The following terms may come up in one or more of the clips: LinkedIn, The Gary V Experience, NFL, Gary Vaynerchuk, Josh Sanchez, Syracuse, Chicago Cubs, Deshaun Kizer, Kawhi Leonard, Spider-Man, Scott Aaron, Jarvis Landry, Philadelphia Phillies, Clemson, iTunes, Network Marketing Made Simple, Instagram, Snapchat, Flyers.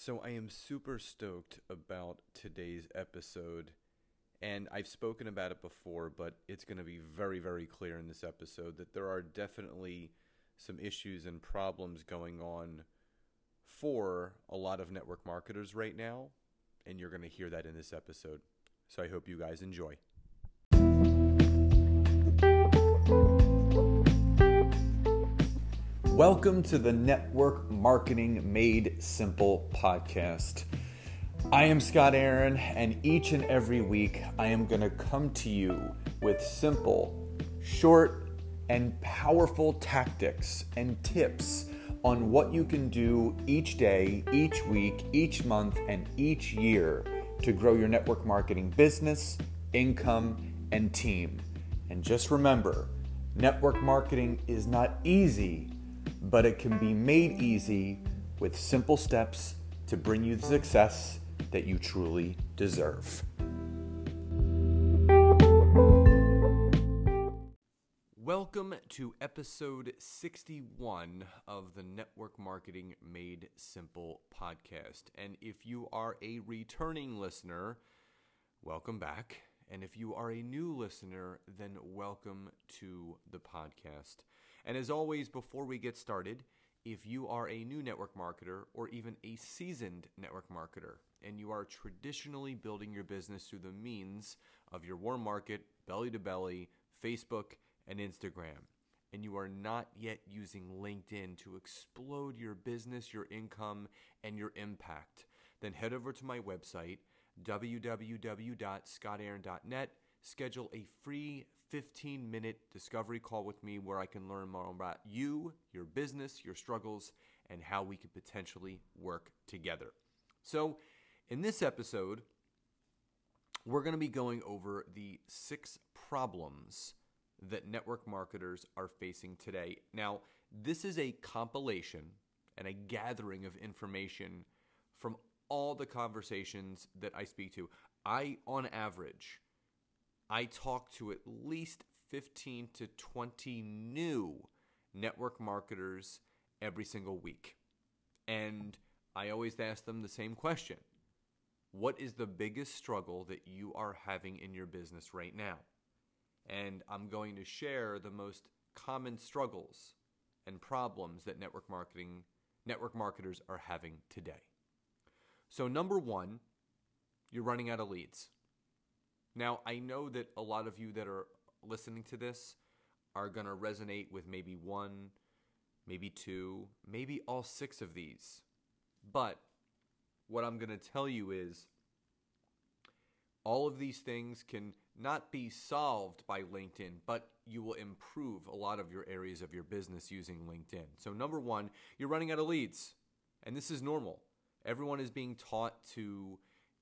So I am super stoked about today's episode, and I've spoken about it before, but it's going to be very, very clear in this episode that there are definitely some issues and problems going on for a lot of network marketers right now, and you're going to hear that in this episode. So I hope you guys enjoy. Welcome to the Network Marketing Made Simple podcast. I am Scott Aaron, and each and every week I am going to come to you with simple, short, and powerful tactics and tips on what you can do each day, each week, each month, and each year to grow your network marketing business, income, and team. And just remember, network marketing is not easy, but it can be made easy with simple steps to bring you the success that you truly deserve. Welcome to episode 61 of the Network Marketing Made Simple podcast. And if you are a returning listener, welcome back. And if you are a new listener, then welcome to the podcast. And as always, before we get started, if you are a new network marketer or even a seasoned network marketer and you are traditionally building your business through the means of your warm market, belly-to-belly, Facebook, and Instagram, and you are not yet using LinkedIn to explode your business, your income, and your impact, then head over to my website, www.scottaaron.net, schedule a free 15-minute discovery call with me where I can learn more about you, your business, your struggles, and how we could potentially work together. So in this episode, we're going to be going over the 6 problems that network marketers are facing today. Now, this is a compilation and a gathering of information from all the conversations that I speak to. On average, I talk to at least 15 to 20 new network marketers every single week. And I always ask them the same question. What is the biggest struggle that you are having in your business right now? And I'm going to share the most common struggles and problems that network marketers are having today. So number one, you're running out of leads. Now, I know that a lot of you that are listening to this are going to resonate with maybe one, maybe two, maybe all 6 of these. But what I'm going to tell you is all of these things can not be solved by LinkedIn, but you will improve a lot of your areas of your business using LinkedIn. So number one, you're running out of leads, and this is normal. Everyone is being taught to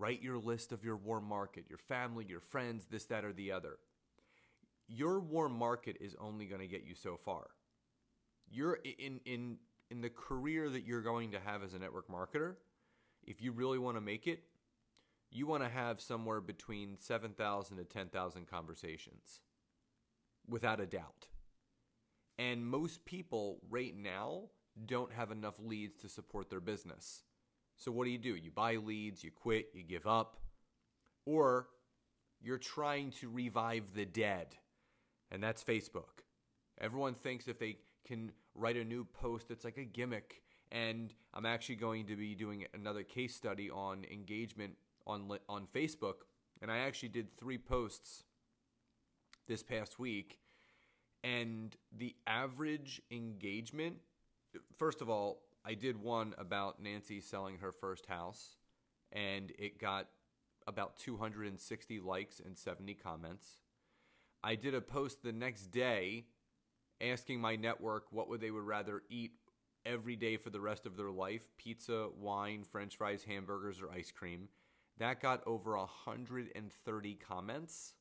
write your list of your warm market, your family, your friends, this, that, or the other. Your warm market is only going to get you so far. You're in the career that you're going to have as a network marketer, if you really want to make it, you want to have somewhere between 7,000 to 10,000 conversations, without a doubt. And most people right now don't have enough leads to support their business. So what do? You buy leads, you quit, you give up, or you're trying to revive the dead, and that's Facebook. Everyone thinks if they can write a new post, it's like a gimmick, and I'm actually going to be doing another case study on engagement on Facebook, and I actually did 3 posts this past week, and the average engagement, first of all, I did one about Nancy selling her first house, and it got about 260 likes and 70 comments. I did a post the next day asking my network what would they would rather eat every day for the rest of their life, pizza, wine, french fries, hamburgers, or ice cream. That got over 130 comments.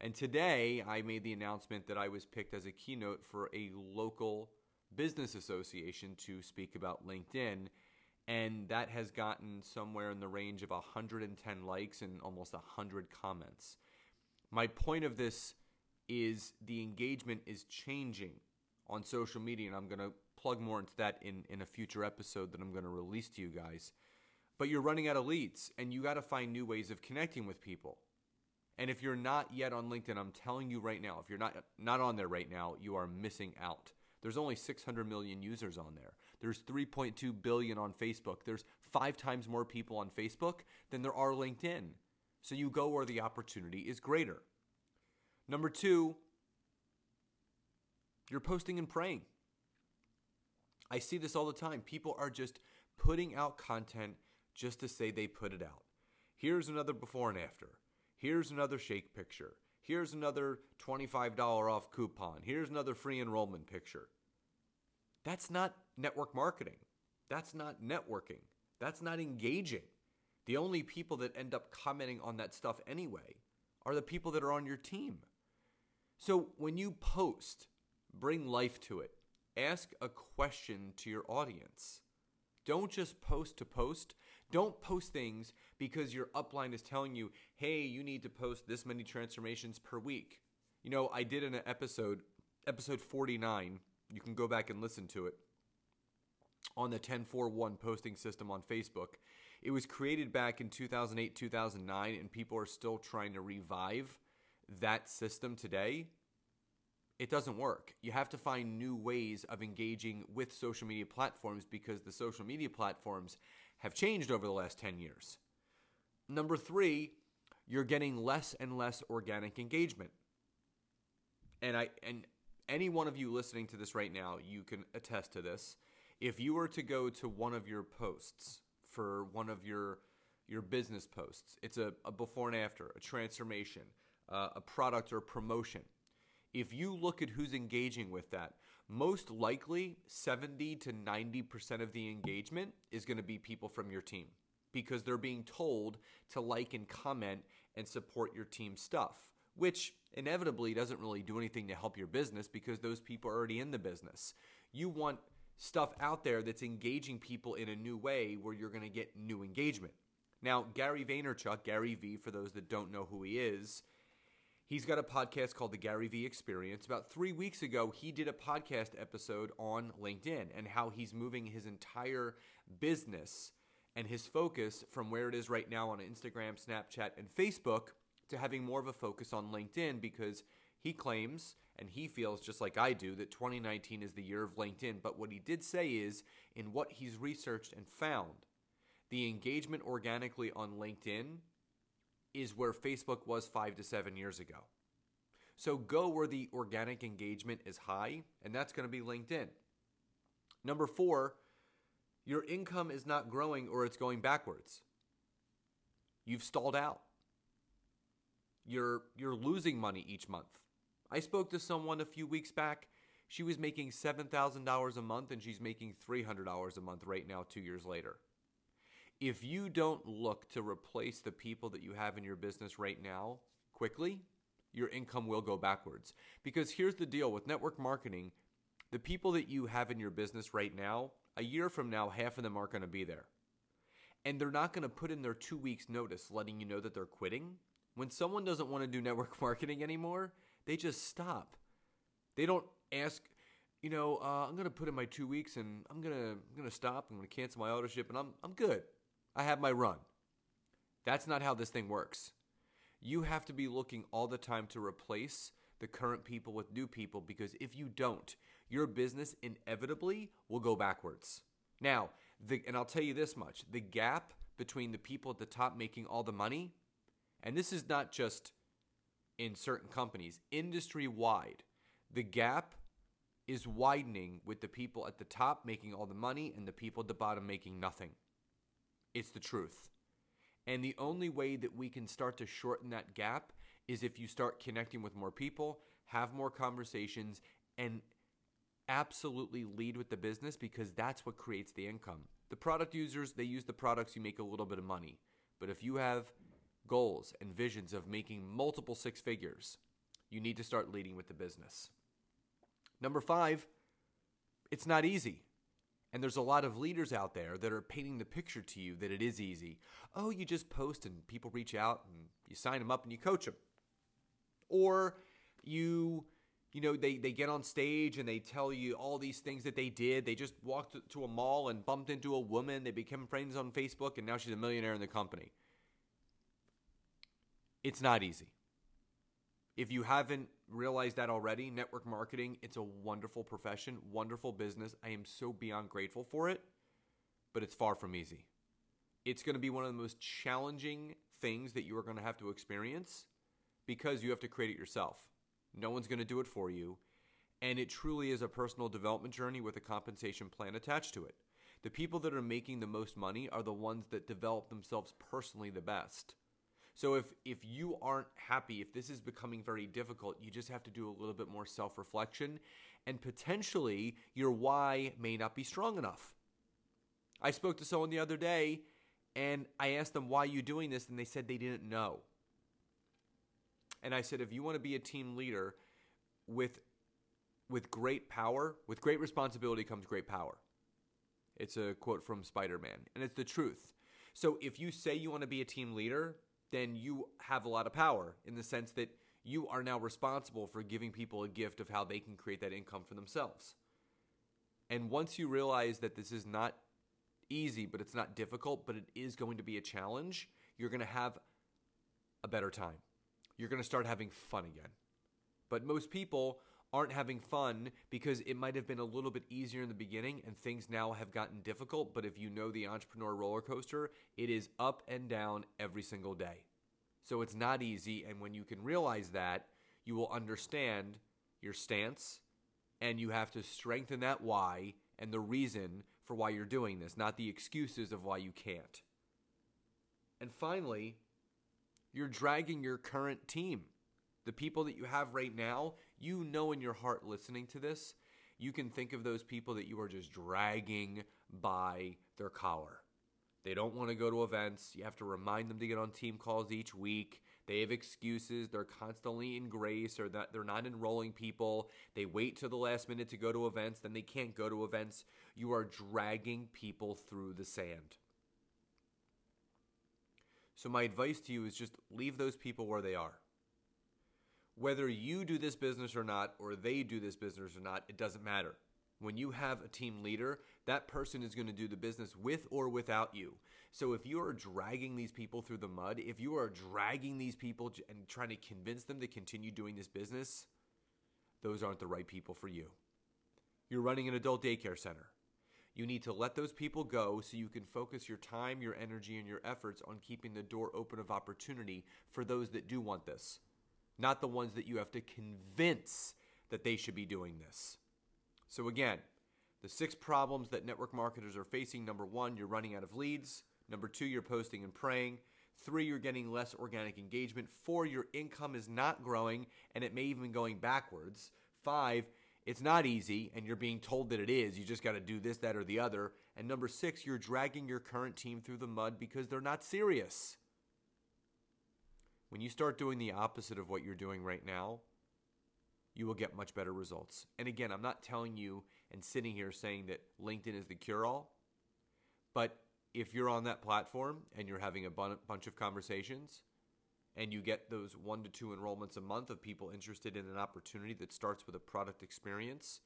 And today I made the announcement that I was picked as a keynote for a local business association to speak about LinkedIn, and that has gotten somewhere in the range of 110 likes and almost 100 comments. My point of this is the engagement is changing on social media, and I'm going to plug more into that in a future episode that I'm going to release to you guys. But you're running out of leads, and you got to find new ways of connecting with people. And if you're not yet on LinkedIn, I'm telling you right now, if you're not on there right now, you are missing out. There's only 600 million users on there. There's 3.2 billion on Facebook. There's 5 times more people on Facebook than there are LinkedIn. So you go where the opportunity is greater. Number 2, you're posting and praying. I see this all the time. People are just putting out content just to say they put it out. Here's another before and after. Here's another shake picture. Here's another $25 off coupon. Here's another free enrollment picture. That's not network marketing. That's not networking. That's not engaging. The only people that end up commenting on that stuff anyway are the people that are on your team. So when you post, bring life to it. Ask a question to your audience. Don't just post to post. Don't post things because your upline is telling you, hey, you need to post this many transformations per week. You know, I did an episode 49, you can go back and listen to it, on the 10-4-1 posting system on Facebook. It was created back in 2008, 2009, and people are still trying to revive that system today. It doesn't work. You have to find new ways of engaging with social media platforms because the social media platforms have changed over the last 10 years. Number 3, you're getting less and less organic engagement. And any one of you listening to this right now, you can attest to this. If you were to go to one of your posts for one of your business posts, it's a before and after, a transformation, a product or a promotion. If you look at who's engaging with that, most likely 70 to 90% of the engagement is going to be people from your team because they're being told to like and comment and support your team stuff, which inevitably doesn't really do anything to help your business because those people are already in the business. You want stuff out there that's engaging people in a new way where you're going to get new engagement. Now, Gary Vaynerchuk, Gary V, for those that don't know who he is, he's got a podcast called The Gary V Experience. About 3 weeks ago, he did a podcast episode on LinkedIn and how he's moving his entire business and his focus from where it is right now on Instagram, Snapchat, and Facebook to having more of a focus on LinkedIn because he claims and he feels just like I do that 2019 is the year of LinkedIn. But what he did say is in what he's researched and found, the engagement organically on LinkedIn is where Facebook was 5 to 7 years ago. So go where the organic engagement is high, and that's going to be LinkedIn. Number 4, your income is not growing or it's going backwards. You've stalled out. You're losing money each month. I spoke to someone a few weeks back. She was making $7,000 a month, and she's making $300 a month right now 2 years later. If you don't look to replace the people that you have in your business right now quickly, your income will go backwards. Because here's the deal with network marketing, the people that you have in your business right now, a year from now, half of them aren't going to be there. And they're not going to put in their 2 weeks notice letting you know that they're quitting. When someone doesn't want to do network marketing anymore, they just stop. They don't ask, you know, I'm going to put in my 2 weeks and I'm going to stop. I'm going to cancel my authorship and I'm good. I have my run. That's not how this thing works. You have to be looking all the time to replace the current people with new people because if you don't, your business inevitably will go backwards. Now, and I'll tell you this much, the gap between the people at the top making all the money, and this is not just in certain companies, industry-wide, the gap is widening with the people at the top making all the money and the people at the bottom making nothing. It's the truth. And the only way that we can start to shorten that gap is if you start connecting with more people, have more conversations, and absolutely lead with the business because that's what creates the income. The product users, they use the products, you make a little bit of money. But if you have goals and visions of making multiple six figures, you need to start leading with the business. Number 5, it's not easy. And there's a lot of leaders out there that are painting the picture to you that it is easy. Oh, you just post and people reach out and you sign them up and you coach them. Or you you know, they get on stage and they tell you all these things that they did. They just walked to a mall and bumped into a woman. They became friends on Facebook, and now she's a millionaire in the company. It's not easy. If you haven't realized that already, network marketing, it's a wonderful profession, wonderful business. I am so beyond grateful for it, but it's far from easy. It's going to be one of the most challenging things that you are going to have to experience because you have to create it yourself. No one's going to do it for you. And it truly is a personal development journey with a compensation plan attached to it. The people that are making the most money are the ones that develop themselves personally the best. So if you aren't happy, if this is becoming very difficult, you just have to do a little bit more self-reflection, and potentially your why may not be strong enough. I spoke to someone the other day and I asked them, why are you doing this? And they said they didn't know. And I said, if you want to be a team leader with great power, with great responsibility comes great power. It's a quote from Spider-Man, and it's the truth. So if you say you want to be a team leader, then you have a lot of power in the sense that you are now responsible for giving people a gift of how they can create that income for themselves. And once you realize that this is not easy, but it's not difficult, but it is going to be a challenge, you're going to have a better time. You're going to start having fun again. But most people aren't having fun because it might have been a little bit easier in the beginning and things now have gotten difficult. But if you know the entrepreneur roller coaster, it is up and down every single day. So it's not easy. And when you can realize that, you will understand your stance, and you have to strengthen that why and the reason for why you're doing this, not the excuses of why you can't. And finally, you're dragging your current team. The people that you have right now, you know in your heart listening to this, you can think of those people that you are just dragging by their collar. They don't want to go to events. You have to remind them to get on team calls each week. They have excuses. They're constantly in grace, or that they're not enrolling people. They wait till the last minute to go to events. Then they can't go to events. You are dragging people through the sand. So my advice to you is just leave those people where they are. Whether you do this business or not, or they do this business or not, it doesn't matter. When you have a team leader, that person is going to do the business with or without you. So if you are dragging these people through the mud, if you are dragging these people and trying to convince them to continue doing this business, those aren't the right people for you. You're running an adult daycare center. You need to let those people go so you can focus your time, your energy, and your efforts on keeping the door open of opportunity for those that do want this, not the ones that you have to convince that they should be doing this. So again, the 6 problems that network marketers are facing. Number 1, you're running out of leads. Number 2, you're posting and praying. 3, you're getting less organic engagement. 4, your income is not growing and it may even be going backwards. 5, it's not easy and you're being told that it is. You just got to do this, that, or the other. And number 6, you're dragging your current team through the mud because they're not serious. When you start doing the opposite of what you're doing right now, you will get much better results. And again, I'm not telling you and sitting here saying that LinkedIn is the cure-all, but if you're on that platform and you're having a bunch of conversations and you get those 1 to 2 enrollments a month of people interested in an opportunity that starts with a product experience,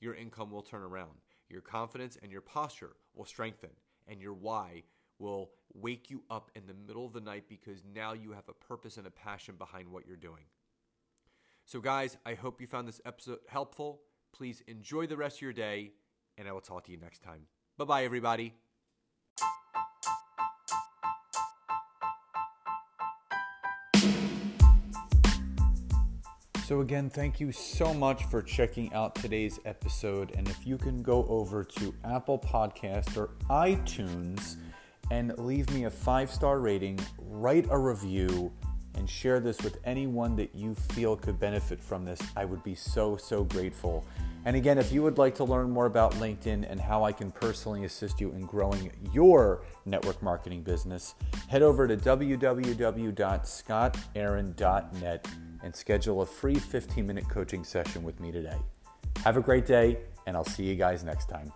your income will turn around. Your confidence and your posture will strengthen, and your why will wake you up in the middle of the night because now you have a purpose and a passion behind what you're doing. So guys, I hope you found this episode helpful. Please enjoy the rest of your day, and I will talk to you next time. Bye-bye, everybody. So again, thank you so much for checking out today's episode. And if you can go over to Apple Podcasts or iTunes and leave me a 5-star rating, write a review, and share this with anyone that you feel could benefit from this, I would be so, so grateful. And again, if you would like to learn more about LinkedIn and how I can personally assist you in growing your network marketing business, head over to www.scottaaron.net and schedule a free 15-minute coaching session with me today. Have a great day, and I'll see you guys next time.